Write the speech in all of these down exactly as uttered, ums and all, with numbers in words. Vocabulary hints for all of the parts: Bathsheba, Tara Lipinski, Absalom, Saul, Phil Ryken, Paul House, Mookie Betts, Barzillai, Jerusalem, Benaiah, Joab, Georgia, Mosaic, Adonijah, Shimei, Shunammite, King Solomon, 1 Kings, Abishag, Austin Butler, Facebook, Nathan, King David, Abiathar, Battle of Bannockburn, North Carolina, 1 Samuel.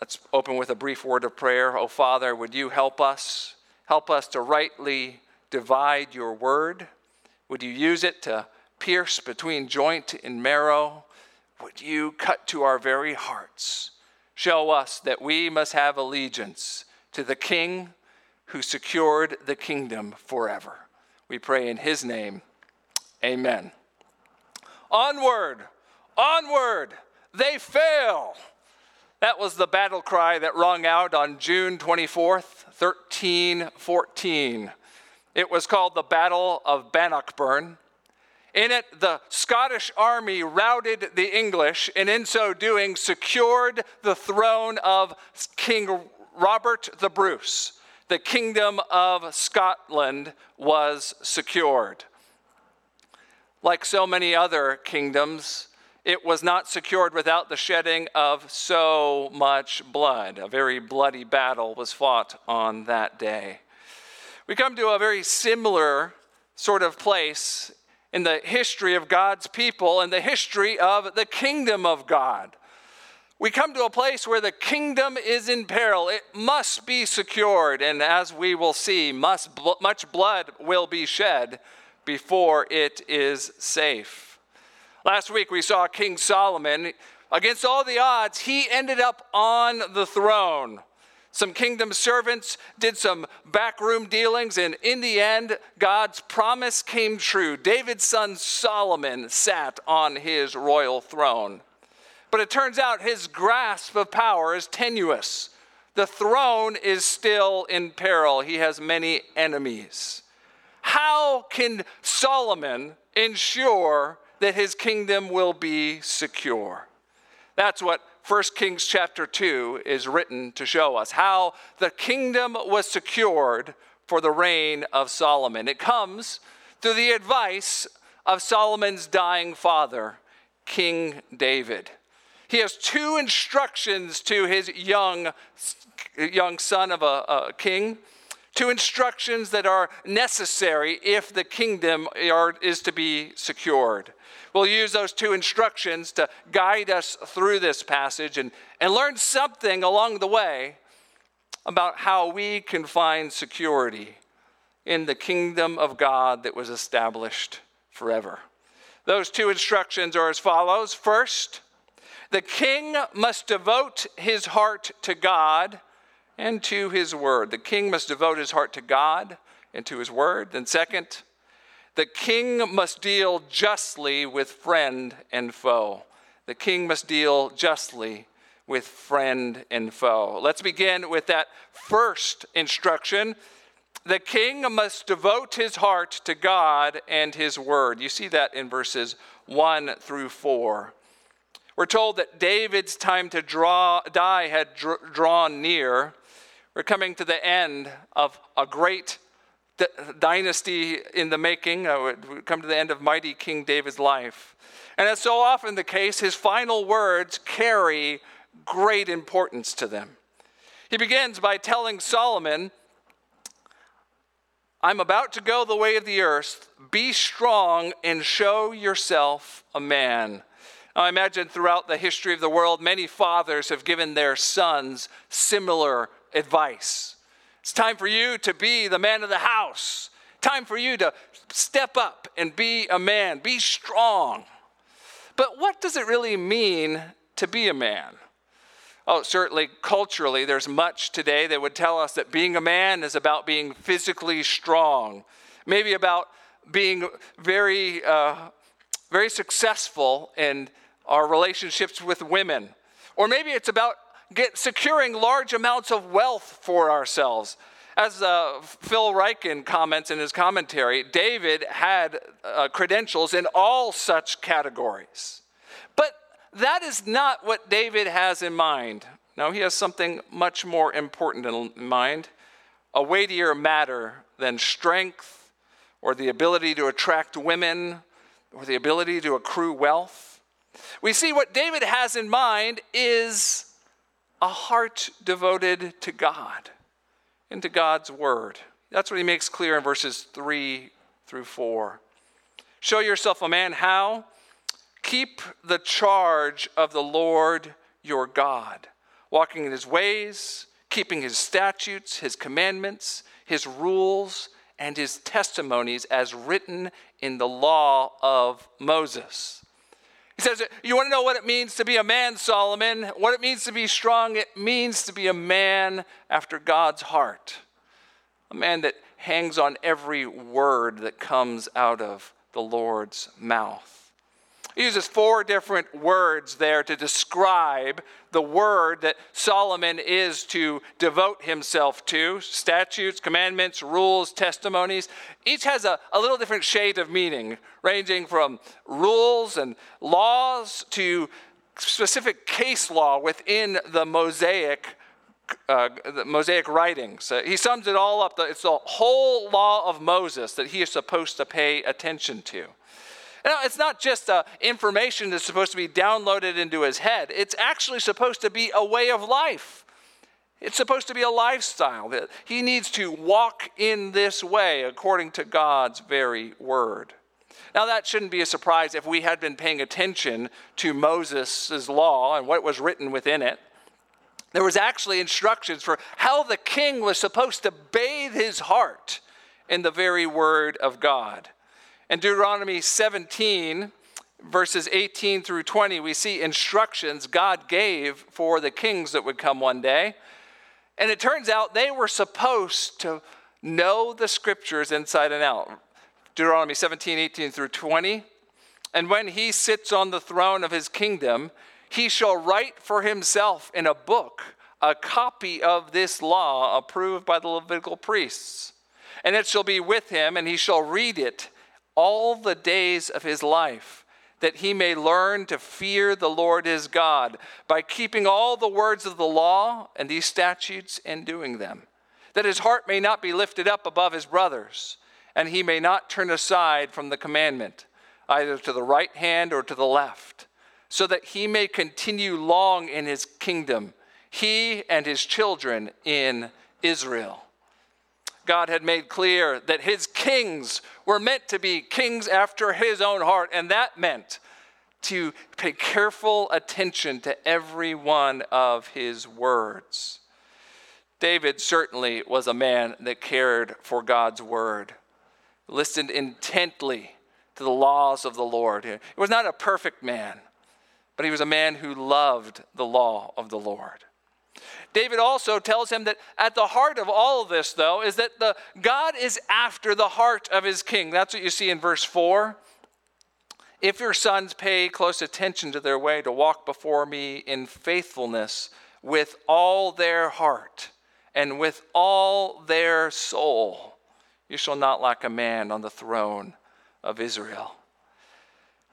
Let's open with a brief word of prayer. Oh, Father, would you help us? Help us to rightly divide your word. Would you use it to pierce between joint and marrow? Would you cut to our very hearts? Show us that we must have allegiance to the King who secured the kingdom forever. We pray in his name. Amen. Onward! Onward! They fail! That was the battle cry that rung out on June twenty-fourth, thirteen fourteen. It was called the Battle of Bannockburn. In it, the Scottish army routed the English, and in so doing secured the throne of King Robert the Bruce. The Kingdom of Scotland was secured. Like so many other kingdoms, it was not secured without the shedding of so much blood. A very bloody battle was fought on that day. We come to a very similar sort of place in the history of God's people and the history of the kingdom of God. We come to a place where the kingdom is in peril. It must be secured, and as we will see, must, much blood will be shed before it is safe. Last week we saw King Solomon. Against all the odds, he ended up on the throne. Some kingdom servants did some backroom dealings, and in the end, God's promise came true. David's son Solomon sat on his royal throne. But it turns out his grasp of power is tenuous. The throne is still in peril. He has many enemies. How can Solomon ensure that his kingdom will be secure? That's what First Kings chapter two is written to show us, how the kingdom was secured for the reign of Solomon. It comes through the advice of Solomon's dying father, King David. He has two instructions to his young, young son of a, a king, two instructions that are necessary if the kingdom are, is to be secured. We'll use those two instructions to guide us through this passage and, and learn something along the way about how we can find security in the kingdom of God that was established forever. Those two instructions are as follows. First, the king must devote his heart to God and to his word. The king must devote his heart to God and to his word. Then second, the king must deal justly with friend and foe. The king must deal justly with friend and foe. Let's begin with that first instruction. The king must devote his heart to God and his word. You see that in verses one through four. We're told that David's time to draw, die had dr- drawn near. We're coming to the end of a great d- dynasty in the making. Uh, we come to the end of mighty King David's life. And as so often the case, his final words carry great importance to them. He begins by telling Solomon, "I'm about to go the way of the earth. Be strong and show yourself a man." I imagine throughout the history of the world, many fathers have given their sons similar advice. It's time for you to be the man of the house. Time for you to step up and be a man. Be strong. But what does it really mean to be a man? Oh, certainly culturally, there's much today that would tell us that being a man is about being physically strong, maybe about being very, uh, very successful in our relationships with women. Or maybe it's about Get, securing large amounts of wealth for ourselves. As uh, Phil Ryken comments in his commentary, David had uh, credentials in all such categories. But that is not what David has in mind. No, he has something much more important in mind, a weightier matter than strength or the ability to attract women or the ability to accrue wealth. We see what David has in mind is a heart devoted to God and to God's word. That's what he makes clear in verses three through four. Show yourself a man how? Keep the charge of the Lord your God, walking in his ways, keeping his statutes, his commandments, his rules, and his testimonies as written in the law of Moses. He says, you want to know what it means to be a man, Solomon? What it means to be strong? It means to be a man after God's heart. A man that hangs on every word that comes out of the Lord's mouth. He uses four different words there to describe the word that Solomon is to devote himself to. Statutes, commandments, rules, testimonies. Each has a, a little different shade of meaning, ranging from rules and laws to specific case law within the Mosaic Uh, the Mosaic writings. Uh, he sums it all up. It's the whole law of Moses that he is supposed to pay attention to. Now, it's not just uh, information that's supposed to be downloaded into his head. It's actually supposed to be a way of life. It's supposed to be a lifestyle. He needs to walk in this way according to God's very word. Now, that shouldn't be a surprise if we had been paying attention to Moses' law and what was written within it. There was actually instructions for how the king was supposed to bathe his heart in the very word of God. In Deuteronomy seventeen, verses eighteen through twenty, we see instructions God gave for the kings that would come one day. And it turns out they were supposed to know the scriptures inside and out. Deuteronomy seventeen, eighteen through twenty. And when he sits on the throne of his kingdom, he shall write for himself in a book a copy of this law approved by the Levitical priests. And it shall be with him, and he shall read it all the days of his life, that he may learn to fear the Lord his God by keeping all the words of the law and these statutes and doing them, that his heart may not be lifted up above his brothers, and he may not turn aside from the commandment, either to the right hand or to the left, so that he may continue long in his kingdom, he and his children in Israel. God had made clear that his kings were meant to be kings after his own heart, and that meant to pay careful attention to every one of his words. David certainly was a man that cared for God's word, listened intently to the laws of the Lord. He was not a perfect man, but he was a man who loved the law of the Lord. David also tells him that at the heart of all of this, though, is that the God is after the heart of his king. That's what you see in verse four. If your sons pay close attention to their way to walk before me in faithfulness with all their heart and with all their soul, you shall not lack a man on the throne of Israel.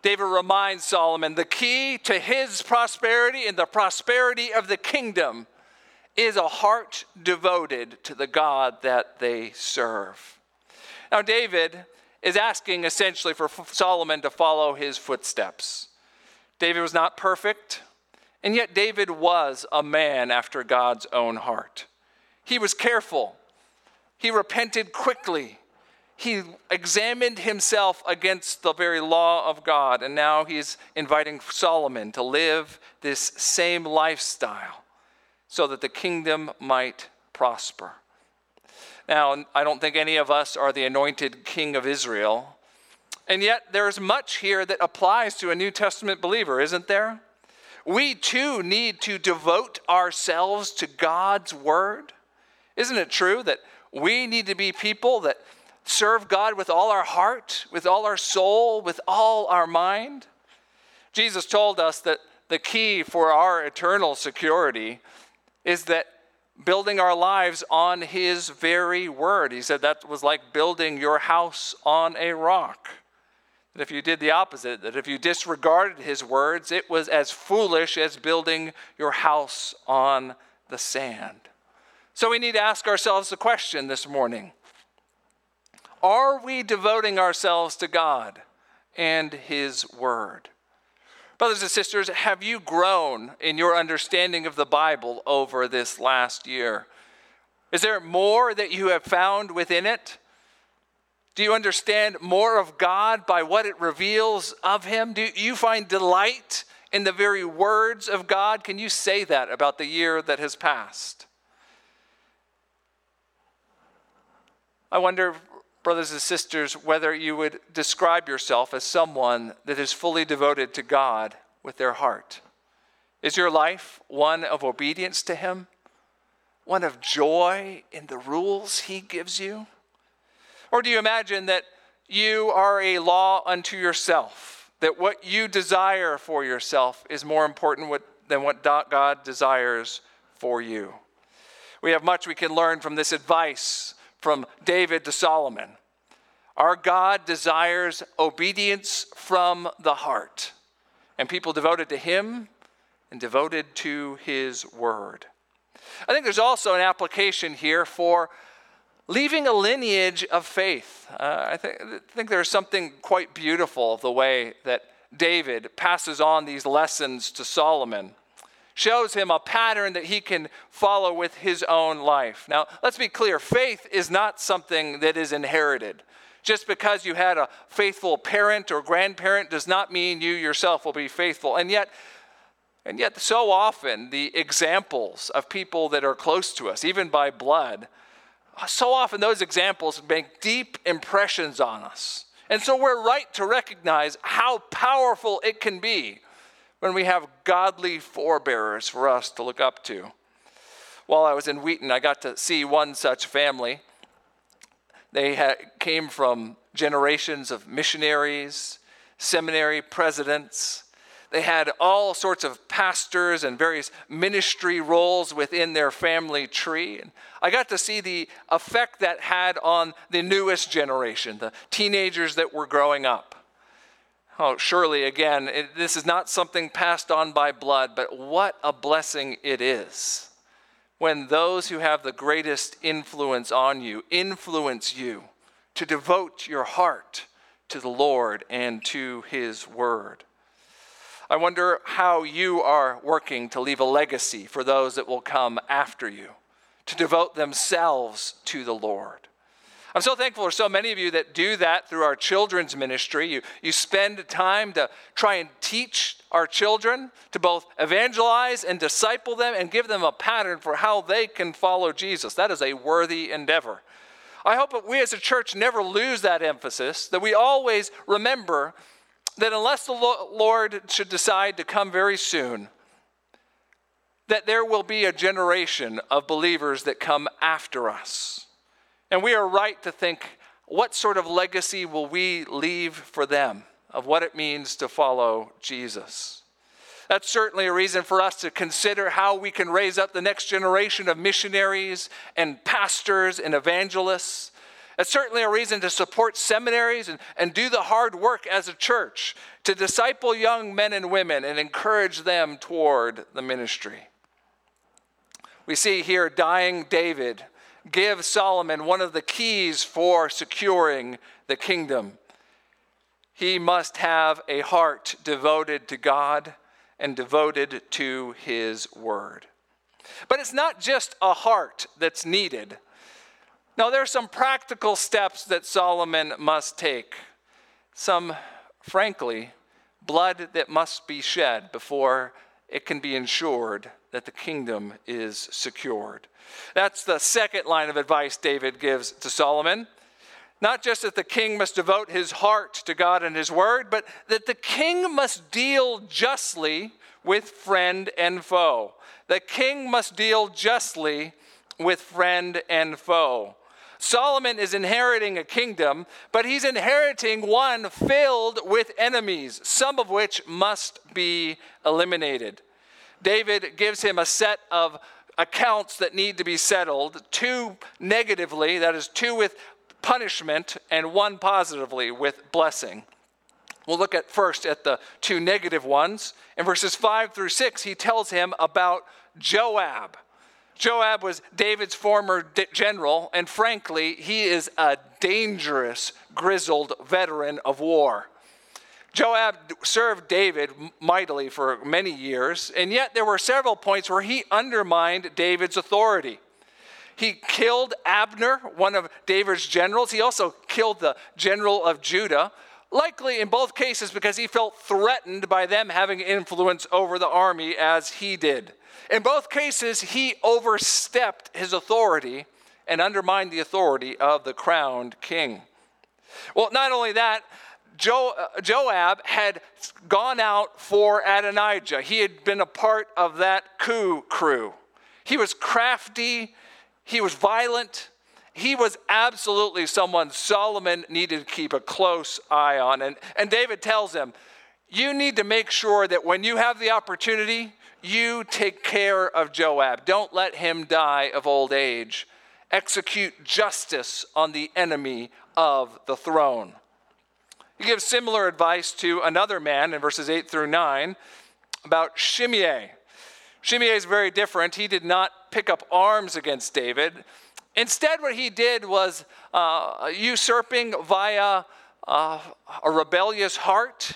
David reminds Solomon the key to his prosperity and the prosperity of the kingdom is a heart devoted to the God that they serve. Now, David is asking essentially for Solomon to follow his footsteps. David was not perfect, and yet David was a man after God's own heart. He was careful. He repented quickly. He examined himself against the very law of God, and now he's inviting Solomon to live this same lifestyle so that the kingdom might prosper. Now, I don't think any of us are the anointed king of Israel, and yet there's much here that applies to a New Testament believer, isn't there? We too need to devote ourselves to God's word. Isn't it true that we need to be people that serve God with all our heart, with all our soul, with all our mind? Jesus told us that the key for our eternal security is that building our lives on his very word. He said that was like building your house on a rock. That if you did the opposite, that if you disregarded his words, it was as foolish as building your house on the sand. So we need to ask ourselves the question this morning. Are we devoting ourselves to God and his word? Brothers and sisters, have you grown in your understanding of the Bible over this last year? Is there more that you have found within it? Do you understand more of God by what it reveals of him? Do you find delight in the very words of God? Can you say that about the year that has passed? I wonder, brothers and sisters, whether you would describe yourself as someone that is fully devoted to God with their heart. Is your life one of obedience to Him? One of joy in the rules He gives you? Or do you imagine that you are a law unto yourself, that what you desire for yourself is more important than what God desires for you? We have much we can learn from this advice from David to Solomon. Our God desires obedience from the heart, and people devoted to Him and devoted to His word. I think there's also an application here for leaving a lineage of faith. Uh, I, th- I think there's something quite beautiful of the way that David passes on these lessons to Solomon, shows him a pattern that he can follow with his own life. Now, let's be clear. Faith is not something that is inherited. Just because you had a faithful parent or grandparent does not mean you yourself will be faithful. And yet, and yet so often the examples of people that are close to us, even by blood, so often those examples make deep impressions on us. And so we're right to recognize how powerful it can be when we have godly forebearers for us to look up to. While I was in Wheaton, I got to see one such family. They had, came from generations of missionaries, seminary presidents. They had all sorts of pastors and various ministry roles within their family tree. And I got to see the effect that had on the newest generation, the teenagers that were growing up. Oh, surely, again, it, this is not something passed on by blood, but what a blessing it is when those who have the greatest influence on you influence you to devote your heart to the Lord and to His word. I wonder how you are working to leave a legacy for those that will come after you, to devote themselves to the Lord. I'm so thankful for so many of you that do that through our children's ministry. You, you spend time to try and teach our children to both evangelize and disciple them and give them a pattern for how they can follow Jesus. That is a worthy endeavor. I hope that we as a church never lose that emphasis, that we always remember that unless the Lord should decide to come very soon, that there will be a generation of believers that come after us. And we are right to think, what sort of legacy will we leave for them of what it means to follow Jesus? That's certainly a reason for us to consider how we can raise up the next generation of missionaries and pastors and evangelists. It's certainly a reason to support seminaries and, and do the hard work as a church to disciple young men and women and encourage them toward the ministry. We see here dying David give Solomon one of the keys for securing the kingdom. He must have a heart devoted to God and devoted to His word. But it's not just a heart that's needed. Now, there are some practical steps that Solomon must take, some, frankly, blood that must be shed before it can be ensured that the kingdom is secured. That's the second line of advice David gives to Solomon. Not just that the king must devote his heart to God and His word, but that the king must deal justly with friend and foe. The king must deal justly with friend and foe. Solomon is inheriting a kingdom, but he's inheriting one filled with enemies, some of which must be eliminated. David gives him a set of accounts that need to be settled, two negatively, that is two with punishment, and one positively with blessing. We'll look at first at the two negative ones. In verses five through six, he tells him about Joab. Joab was David's former general, and frankly, he is a dangerous, grizzled veteran of war. Joab served David mightily for many years, and yet there were several points where he undermined David's authority. He killed Abner, one of David's generals. He also killed the general of Judah, likely in both cases because he felt threatened by them having influence over the army as he did. In both cases, he overstepped his authority and undermined the authority of the crowned king. Well, not only that, Jo- Joab had gone out for Adonijah. He had been a part of that coup crew. He was crafty. He was violent. He was absolutely someone Solomon needed to keep a close eye on. And, and David tells him, you need to make sure that when you have the opportunity, you take care of Joab. Don't let him die of old age. Execute justice on the enemy of the throne. He gives similar advice to another man in verses eight through nine about Shimei. Shimei is very different. He did not pick up arms against David. Instead, what he did was uh, usurping via uh, a rebellious heart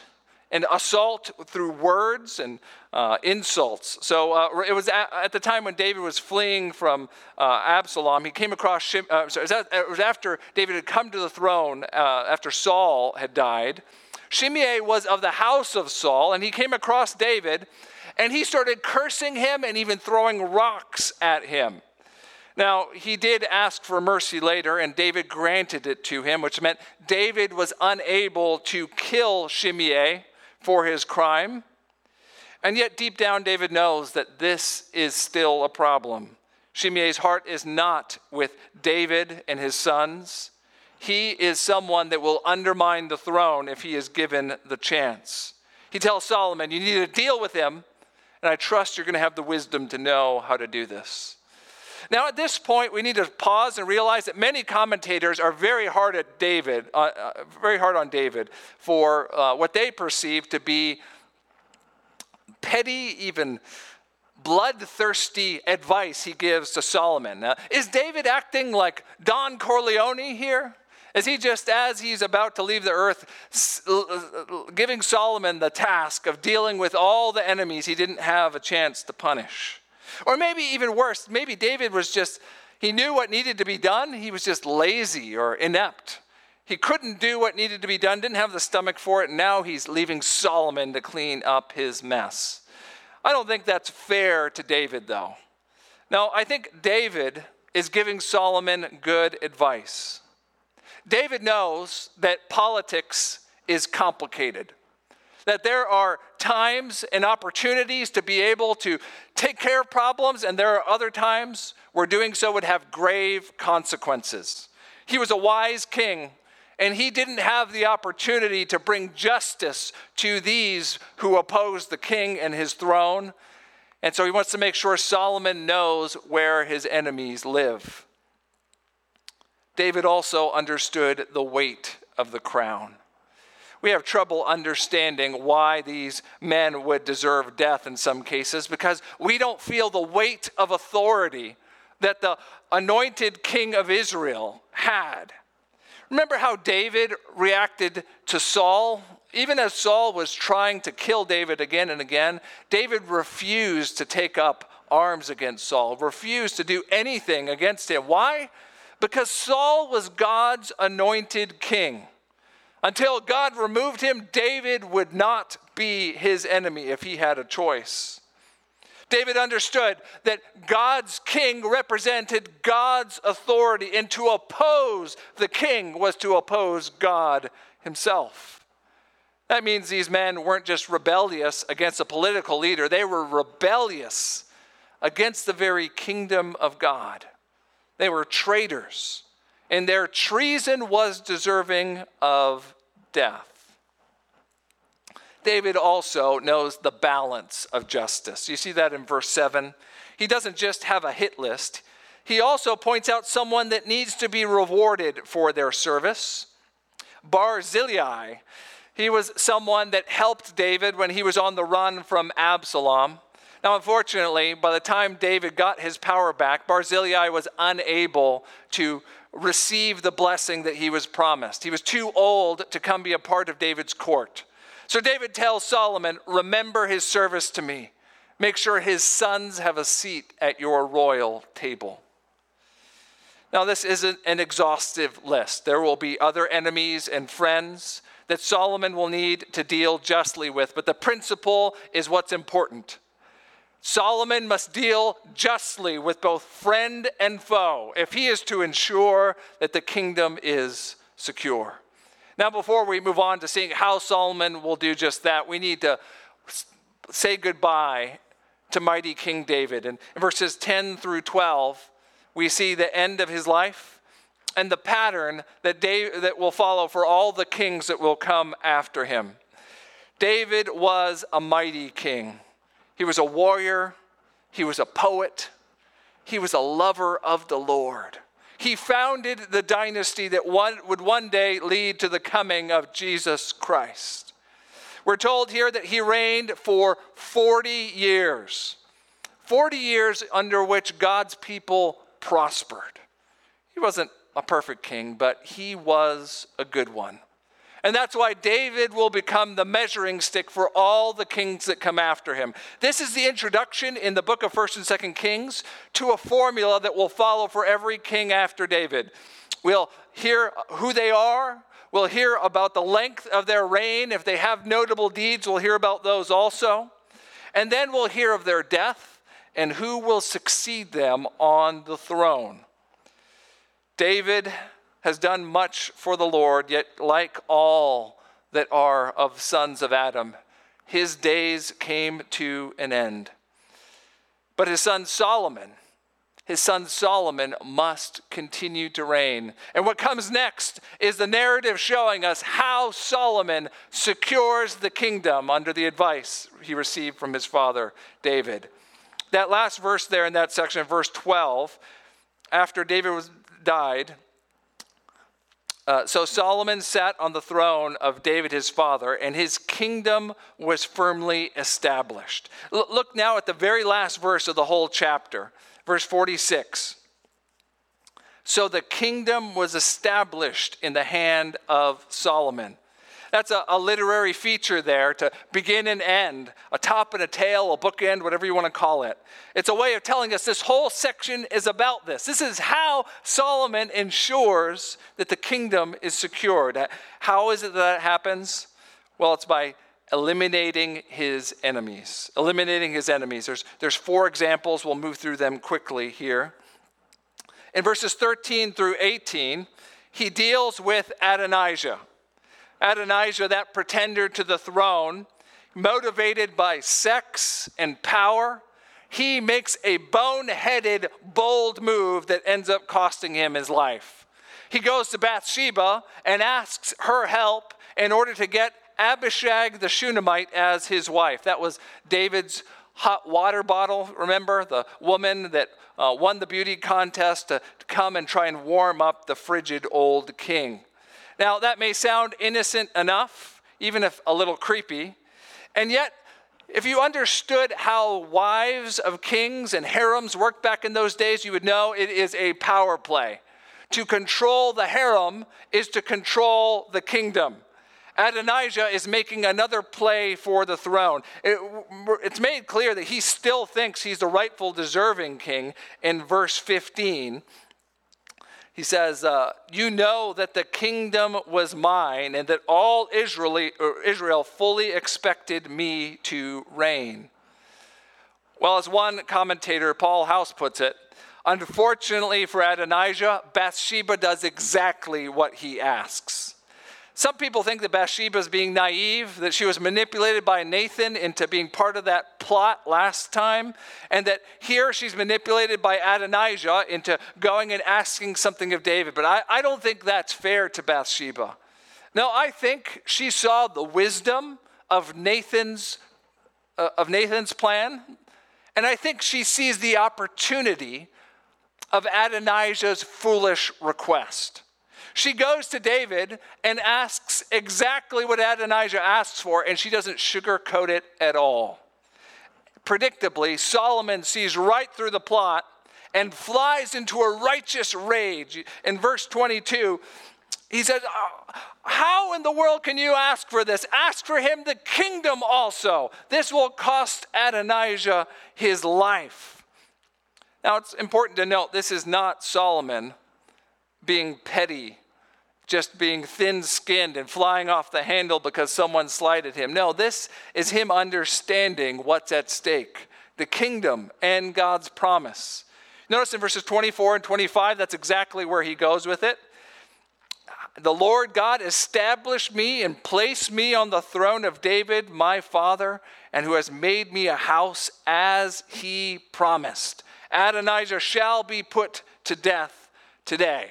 and assault through words and uh, insults. So uh, it was at, at the time when David was fleeing from uh, Absalom, he came across, Shim, uh, sorry, it was after David had come to the throne, uh, after Saul had died. Shimei was of the house of Saul, and he came across David, and he started cursing him and even throwing rocks at him. Now, he did ask for mercy later, and David granted it to him, which meant David was unable to kill Shimei for his crime. And yet, deep down, David knows that this is still a problem. Shimei's heart is not with David and his sons. He is someone that will undermine the throne if he is given the chance. He tells Solomon, you need to deal with him, and I trust you're going to have the wisdom to know how to do this. Now, at this point, we need to pause and realize that many commentators are very hard at David, uh, uh, very hard on David for uh, what they perceive to be petty, even bloodthirsty advice he gives to Solomon. Now, is David acting like Don Corleone here? Is he just, as he's about to leave the earth, giving Solomon the task of dealing with all the enemies he didn't have a chance to punish? Or maybe even worse, maybe David was just, he knew what needed to be done. He was just lazy or inept. He couldn't do what needed to be done, didn't have the stomach for it, and now he's leaving Solomon to clean up his mess. I don't think that's fair to David, though. No, I think David is giving Solomon good advice. David knows that politics is complicated, that there are times and opportunities to be able to take care of problems, and there are other times where doing so would have grave consequences. He was a wise king, and he didn't have the opportunity to bring justice to these who opposed the king and his throne, and so he wants to make sure Solomon knows where his enemies live. David also understood the weight of the crown. We have trouble understanding why these men would deserve death in some cases because we don't feel the weight of authority that the anointed king of Israel had. Remember how David reacted to Saul? Even as Saul was trying to kill David again and again, David refused to take up arms against Saul, refused to do anything against him. Why? Because Saul was God's anointed king. Until God removed him, David would not be his enemy if he had a choice. David understood that God's king represented God's authority, and to oppose the king was to oppose God himself. That means these men weren't just rebellious against a political leader. They were rebellious against the very kingdom of God. They were traitors. And their treason was deserving of death. David also knows the balance of justice. You see that in verse seven. He doesn't just have a hit list. He also points out someone that needs to be rewarded for their service. Barzillai. He was someone that helped David when he was on the run from Absalom. Now, unfortunately, by the time David got his power back, Barzillai was unable to receive the blessing that he was promised. He was too old to come be a part of David's court. So David tells Solomon, remember his service to me. Make sure his sons have a seat at your royal table. Now, this isn't an exhaustive list. There will be other enemies and friends. that Solomon will need to deal justly with. But the principle is what's important. Solomon must deal justly with both friend and foe if he is to ensure that the kingdom is secure. Now, before we move on to seeing how Solomon will do just that, we need to say goodbye to mighty King David. And in verses ten through twelve, we see the end of his life and the pattern that, David, that will follow for all the kings that will come after him. David was a mighty king. He was a warrior. He was a poet. He was a lover of the Lord. He founded the dynasty that one, would one day lead to the coming of Jesus Christ. We're told here that he reigned for forty years. forty years under which God's people prospered. He wasn't a perfect king, but he was a good one. And that's why David will become the measuring stick for all the kings that come after him. This is the introduction in the book of First and Second Kings to a formula that will follow for every king after David. We'll hear who they are. We'll hear about the length of their reign. If they have notable deeds, we'll hear about those also. And then we'll hear of their death and who will succeed them on the throne. David has done much for the Lord, yet like all that are of sons of Adam, his days came to an end. But his son Solomon, his son Solomon must continue to reign. And what comes next is the narrative showing us how Solomon secures the kingdom under the advice he received from his father David. That last verse there in that section, verse twelve, after David was died, Uh, so Solomon sat on the throne of David his father, and his kingdom was firmly established. L- look now at the very last verse of the whole chapter, verse forty-six. So the kingdom was established in the hand of Solomon. That's a, a literary feature there to begin and end, a top and a tail, a bookend, whatever you want to call it. It's a way of telling us this whole section is about this. This is how Solomon ensures that the kingdom is secured. How is it that happens? Well, it's by eliminating his enemies. Eliminating his enemies. There's, there's four examples. We'll move through them quickly here. In verses thirteen through eighteen, he deals with Adonijah. Adonijah, that pretender to the throne, motivated by sex and power, he makes a boneheaded, bold move that ends up costing him his life. He goes to Bathsheba and asks her help in order to get Abishag the Shunammite as his wife. That was David's hot water bottle, remember? The woman that uh, won the beauty contest to, to come and try and warm up the frigid old king. Now, that may sound innocent enough, even if a little creepy. And yet, if you understood how wives of kings and harems worked back in those days, you would know it is a power play. To control the harem is to control the kingdom. Adonijah is making another play for the throne. It, it's made clear that he still thinks he's the rightful deserving king in verse fifteen. He says, uh, you know that the kingdom was mine and that all Israel, Israel fully expected me to reign. Well, as one commentator, Paul House, puts it, unfortunately for Adonijah, Bathsheba does exactly what he asks. Some people think that Bathsheba is being naive, that she was manipulated by Nathan into being part of that plot last time, and that here she's manipulated by Adonijah into going and asking something of David. But I, I don't think that's fair to Bathsheba. No, I think she saw the wisdom of Nathan's, uh, of Nathan's plan, and I think she sees the opportunity of Adonijah's foolish request. She goes to David and asks exactly what Adonijah asks for, and she doesn't sugarcoat it at all. Predictably, Solomon sees right through the plot and flies into a righteous rage. In verse twenty-two, he says, how in the world can you ask for this? Ask for him the kingdom also. This will cost Adonijah his life. Now, it's important to note this is not Solomon being petty just being thin-skinned and flying off the handle because someone slighted him. No, this is him understanding what's at stake, the kingdom and God's promise. Notice in verses twenty-four and twenty-five, that's exactly where he goes with it. The Lord God established me and placed me on the throne of David, my father, and who has made me a house as he promised. Adonijah shall be put to death today.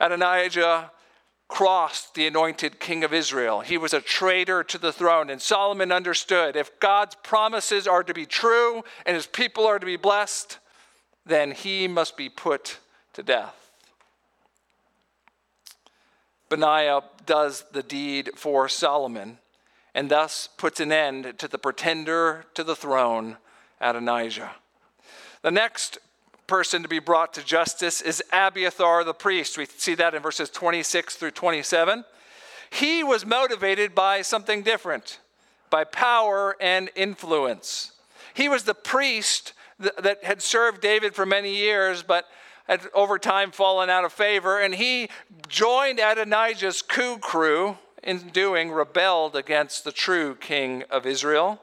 Adonijah crossed the anointed king of Israel. He was a traitor to the throne, and Solomon understood if God's promises are to be true and his people are to be blessed, then he must be put to death. Benaiah does the deed for Solomon and thus puts an end to the pretender to the throne, Adonijah. The next person to be brought to justice is Abiathar the priest. We see that in verses twenty-six through twenty-seven. He was motivated by something different, by power and influence. He was the priest that had served David for many years, but had over time fallen out of favor, and he joined Adonijah's coup crew, in doing rebelled against the true king of Israel.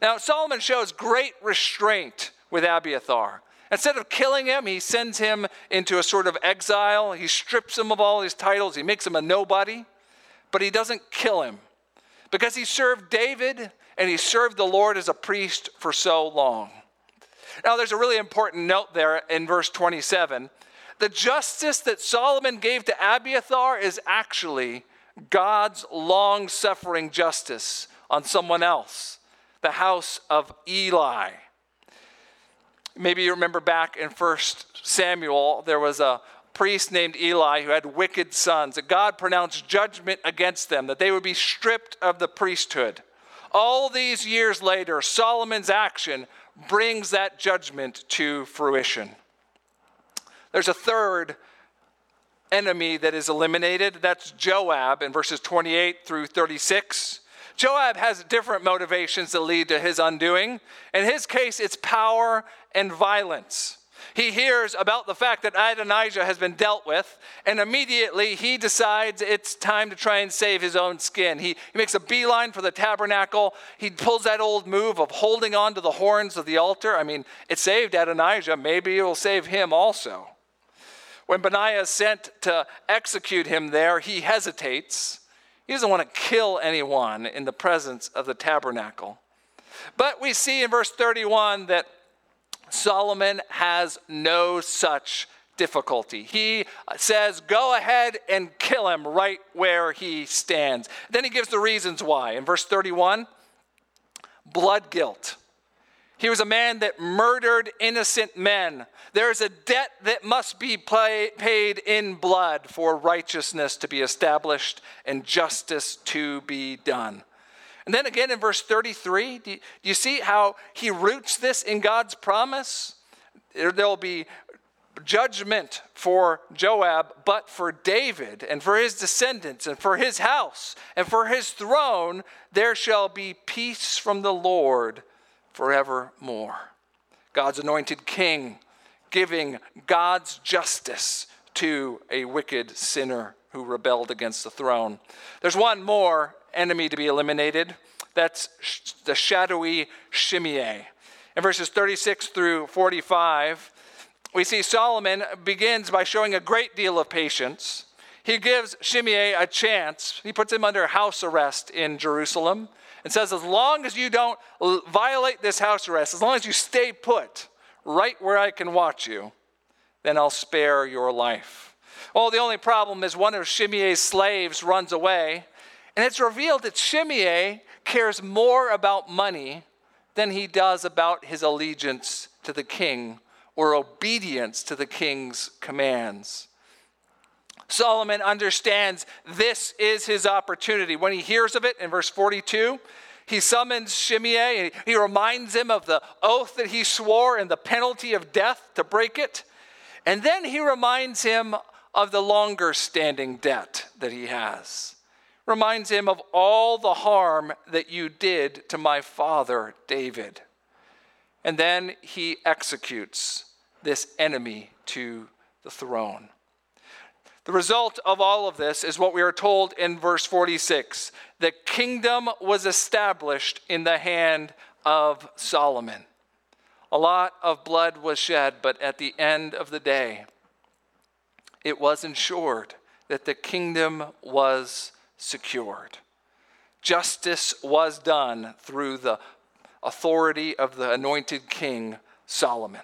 Now, Solomon shows great restraint with Abiathar. Instead of killing him, he sends him into a sort of exile. He strips him of all his titles. He makes him a nobody, but he doesn't kill him because he served David and he served the Lord as a priest for so long. Now, there's a really important note there in verse twenty-seven. The justice that Solomon gave to Abiathar is actually God's long-suffering justice on someone else, the house of Eli. Maybe you remember back in First Samuel, there was a priest named Eli who had wicked sons, that God pronounced judgment against them, that they would be stripped of the priesthood. All these years later, Solomon's action brings that judgment to fruition. There's a third enemy that is eliminated. That's Joab in verses twenty-eight through thirty-six. Joab has different motivations that lead to his undoing. In his case, it's power and violence. He hears about the fact that Adonijah has been dealt with, and immediately he decides it's time to try and save his own skin. He, he makes a beeline for the tabernacle. He pulls that old move of holding on to the horns of the altar. I mean, it saved Adonijah. Maybe it will save him also. When Benaiah is sent to execute him there, he hesitates. He doesn't want to kill anyone in the presence of the tabernacle. But we see in verse thirty-one that Solomon has no such difficulty. He says, go ahead and kill him right where he stands. Then he gives the reasons why. In verse thirty-one, blood guilt. He was a man that murdered innocent men. There is a debt that must be pay, paid in blood for righteousness to be established and justice to be done. And then again in verse thirty-three, do you, do you see how he roots this in God's promise? There will be judgment for Joab, but for David and for his descendants and for his house and for his throne, there shall be peace from the Lord forevermore. God's anointed king giving God's justice to a wicked sinner who rebelled against the throne. There's one more enemy to be eliminated. That's the shadowy Shimei. In verses thirty-six through forty-five, we see Solomon begins by showing a great deal of patience. He gives Shimei a chance. He puts him under house arrest in Jerusalem and says, as long as you don't violate this house arrest, as long as you stay put right where I can watch you, then I'll spare your life. Oh, the only problem is one of Shimei's slaves runs away. And it's revealed that Shimei cares more about money than he does about his allegiance to the king or obedience to the king's commands. Solomon understands this is his opportunity. When he hears of it in verse forty-two, he summons Shimei and he reminds him of the oath that he swore and the penalty of death to break it. And then he reminds him of the longer standing debt that he has. Reminds him of all the harm that you did to my father, David. And then he executes this enemy to the throne. The result of all of this is what we are told in verse forty-six. The kingdom was established in the hand of Solomon. A lot of blood was shed, but at the end of the day, it was ensured that the kingdom was secured. Justice was done through the authority of the anointed King Solomon.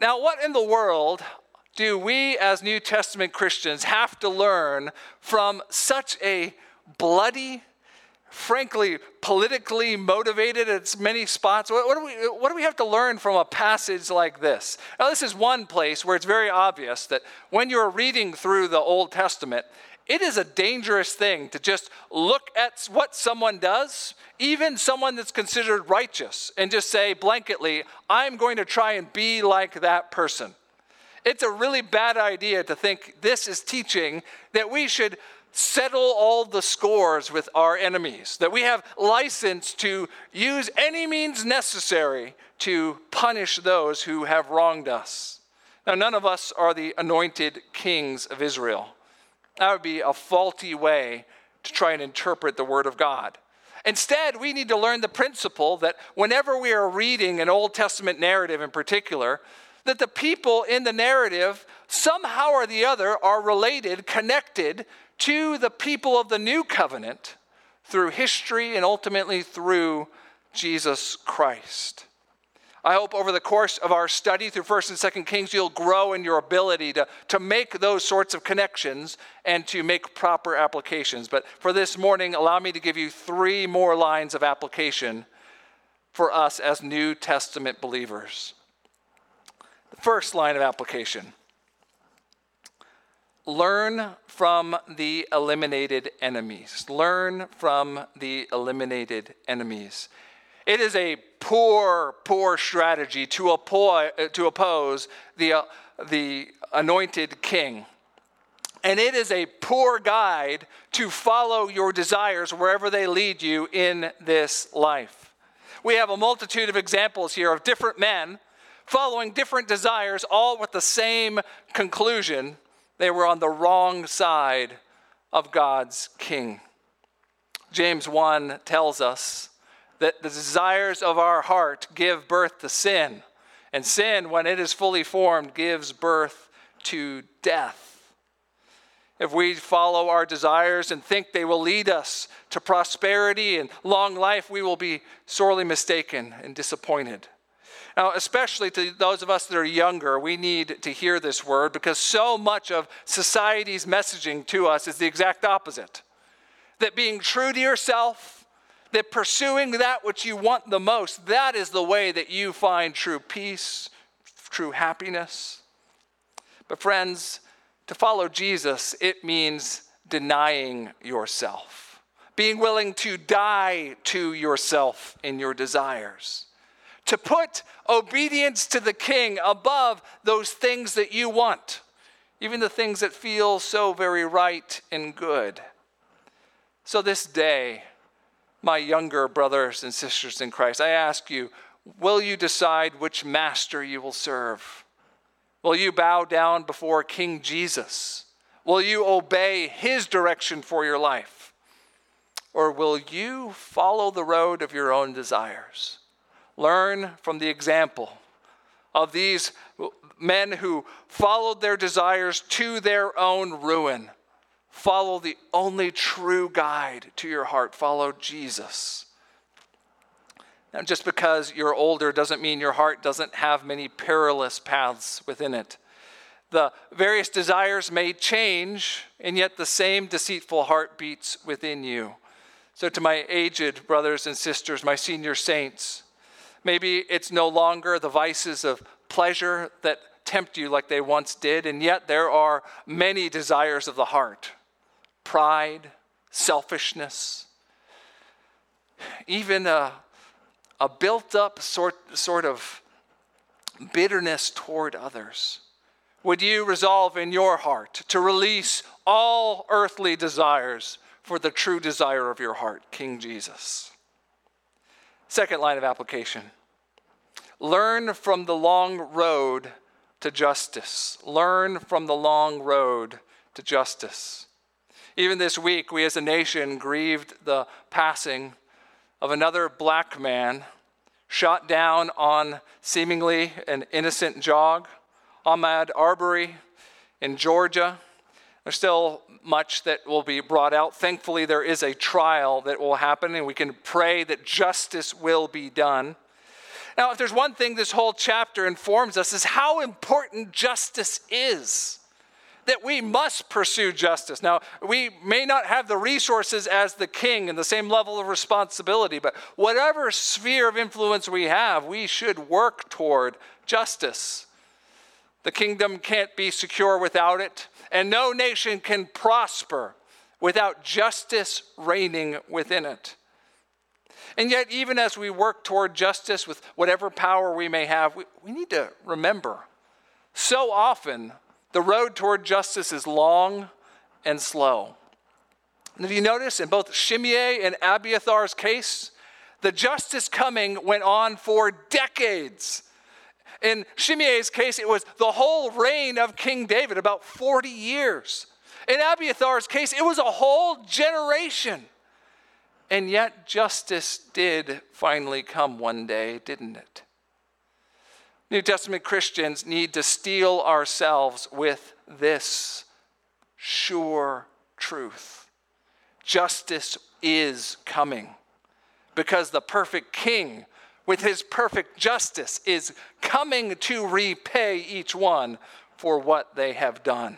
Now, what in the world do we as New Testament Christians have to learn from such a bloody, frankly, politically motivated at many spots? What, what, do we, what do we have to learn from a passage like this? Now, this is one place where it's very obvious that when you're reading through the Old Testament, it is a dangerous thing to just look at what someone does, even someone that's considered righteous, and just say blanketly, I'm going to try and be like that person. It's a really bad idea to think this is teaching that we should settle all the scores with our enemies, that we have license to use any means necessary to punish those who have wronged us. Now, none of us are the anointed kings of Israel. That would be a faulty way to try and interpret the Word of God. Instead, we need to learn the principle that whenever we are reading an Old Testament narrative in particular, that the people in the narrative somehow or the other are related, connected to the people of the new covenant through history and ultimately through Jesus Christ. I hope over the course of our study through First and Second Kings, you'll grow in your ability to, to make those sorts of connections and to make proper applications. But for this morning, allow me to give you three more lines of application for us as New Testament believers. The first line of application: learn from the eliminated enemies. Learn from the eliminated enemies. It is a poor, poor strategy to oppo- to oppose the, uh, the anointed king. And it is a poor guide to follow your desires wherever they lead you in this life. We have a multitude of examples here of different men following different desires, all with the same conclusion. They were on the wrong side of God's king. James one tells us that the desires of our heart give birth to sin, and sin, when it is fully formed, gives birth to death. If we follow our desires and think they will lead us to prosperity and long life, we will be sorely mistaken and disappointed. Now, especially to those of us that are younger, we need to hear this word, because so much of society's messaging to us is the exact opposite. That being true to yourself, that pursuing that which you want the most, that is the way that you find true peace, true happiness. But friends, to follow Jesus, it means denying yourself, being willing to die to yourself in your desires, to put obedience to the King above those things that you want, even the things that feel so very right and good. So this day, my younger brothers and sisters in Christ, I ask you, will you decide which master you will serve? Will you bow down before King Jesus? Will you obey his direction for your life? Or will you follow the road of your own desires? Learn from the example of these men who followed their desires to their own ruin. Follow the only true guide to your heart. Follow Jesus. Now, just because you're older doesn't mean your heart doesn't have many perilous paths within it. The various desires may change, and yet the same deceitful heart beats within you. So to my aged brothers and sisters, my senior saints, maybe it's no longer the vices of pleasure that tempt you like they once did, and yet there are many desires of the heart. Pride, selfishness, even a, a built-up sort, sort of bitterness toward others. Would you resolve in your heart to release all earthly desires for the true desire of your heart, King Jesus? Second line of application: learn from the long road to justice. Learn from the long road to justice. Even this week, we as a nation grieved the passing of another black man shot down on seemingly an innocent jog, Ahmaud Arbery in Georgia. There's still much that will be brought out. Thankfully, there is a trial that will happen, and we can pray that justice will be done. Now, if there's one thing this whole chapter informs us, is how important justice is, that we must pursue justice. Now, we may not have the resources as the king and the same level of responsibility, but whatever sphere of influence we have, we should work toward justice. The kingdom can't be secure without it, and no nation can prosper without justice reigning within it. And yet, even as we work toward justice with whatever power we may have, we, we need to remember, so often, the road toward justice is long and slow. And if you notice, in both Shimei and Abiathar's case, the justice coming went on for decades. In Shimei's case, it was the whole reign of King David, about forty years. In Abiathar's case, it was a whole generation. And yet justice did finally come one day, didn't it? New Testament Christians need to steel ourselves with this sure truth. Justice is coming because the perfect king with his perfect justice is coming to repay each one for what they have done.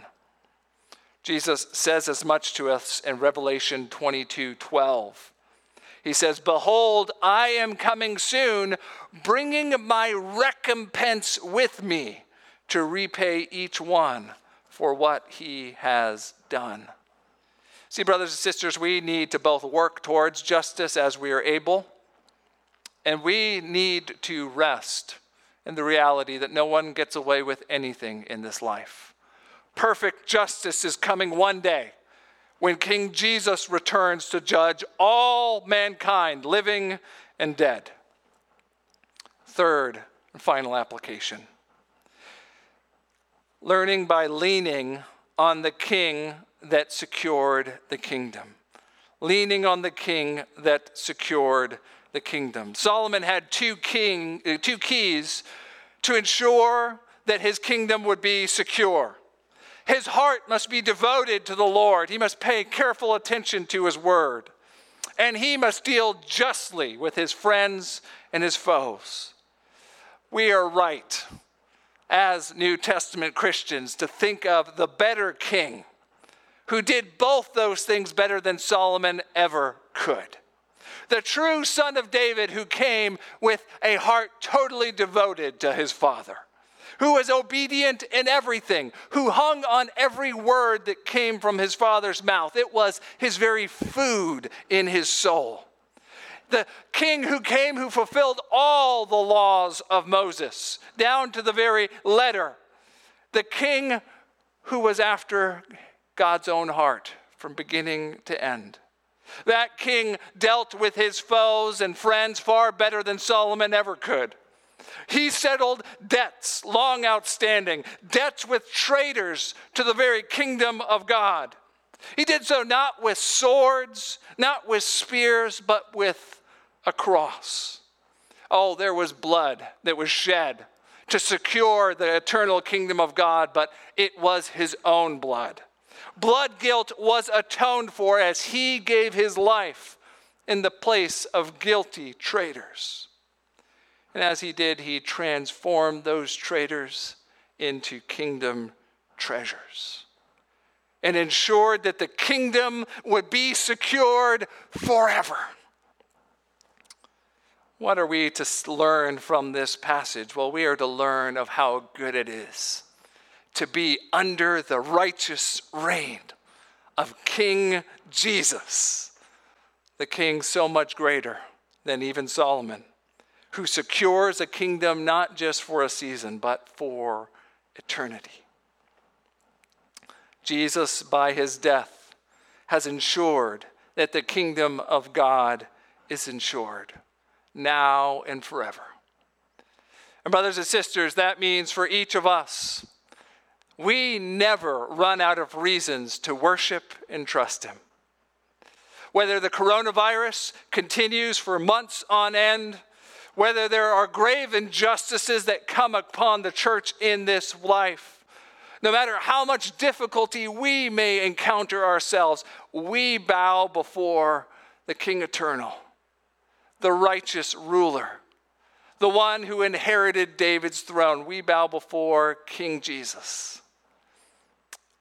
Jesus says as much to us in Revelation twenty-two twelve. He says, "Behold, I am coming soon, bringing my recompense with me to repay each one for what he has done." See, brothers and sisters, we need to both work towards justice as we are able, and we need to rest in the reality that no one gets away with anything in this life. Perfect justice is coming one day, when King Jesus returns to judge all mankind, living and dead. Third and final application. Learning by leaning on the king that secured the kingdom. Leaning on the king that secured the kingdom. Solomon had two king, two keys to ensure that his kingdom would be secure. His heart must be devoted to the Lord. He must pay careful attention to his word. And he must deal justly with his friends and his foes. We are right as New Testament Christians to think of the better king who did both those things better than Solomon ever could. The true son of David who came with a heart totally devoted to his father, who was obedient in everything, who hung on every word that came from his father's mouth. It was his very food in his soul. The king who came, who fulfilled all the laws of Moses, down to the very letter. The king who was after God's own heart from beginning to end. That king dealt with his foes and friends far better than Solomon ever could. He settled debts, long outstanding, debts with traitors to the very kingdom of God. He did so not with swords, not with spears, but with a cross. Oh, there was blood that was shed to secure the eternal kingdom of God, but it was his own blood. Blood guilt was atoned for as he gave his life in the place of guilty traitors. And as he did, he transformed those traitors into kingdom treasures and ensured that the kingdom would be secured forever. What are we to learn from this passage? Well, we are to learn of how good it is to be under the righteous reign of King Jesus, the king so much greater than even Solomon, who secures a kingdom not just for a season, but for eternity. Jesus, by his death, has ensured that the kingdom of God is ensured now and forever. And brothers and sisters, that means for each of us, we never run out of reasons to worship and trust him. Whether the coronavirus continues for months on end, whether there are grave injustices that come upon the church in this life, no matter how much difficulty we may encounter ourselves, we bow before the King Eternal, the righteous ruler, the one who inherited David's throne. We bow before King Jesus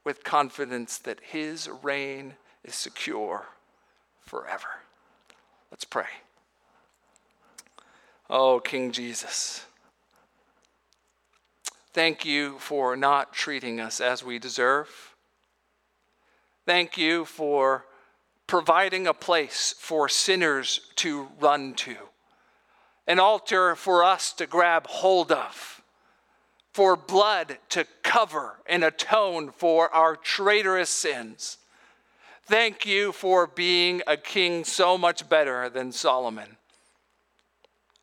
with confidence that his reign is secure forever. Let's pray. Oh, King Jesus, thank you for not treating us as we deserve. Thank you for providing a place for sinners to run to, an altar for us to grab hold of, for blood to cover and atone for our traitorous sins. Thank you for being a king so much better than Solomon,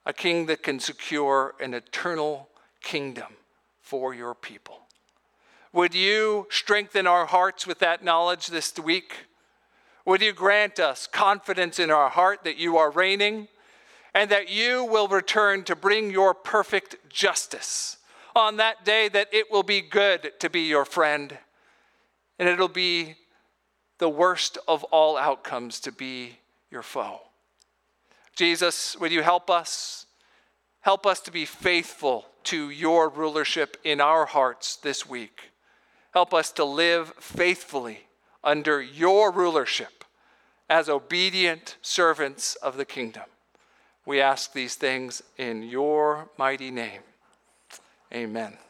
a king that can secure an eternal kingdom for your people. Would you strengthen our hearts with that knowledge this week? Would you grant us confidence in our heart that you are reigning and that you will return to bring your perfect justice on that day, that it will be good to be your friend and it'll be the worst of all outcomes to be your foe. Jesus, would you help us? Help us to be faithful to your rulership in our hearts this week. Help us to live faithfully under your rulership as obedient servants of the kingdom. We ask these things in your mighty name. Amen.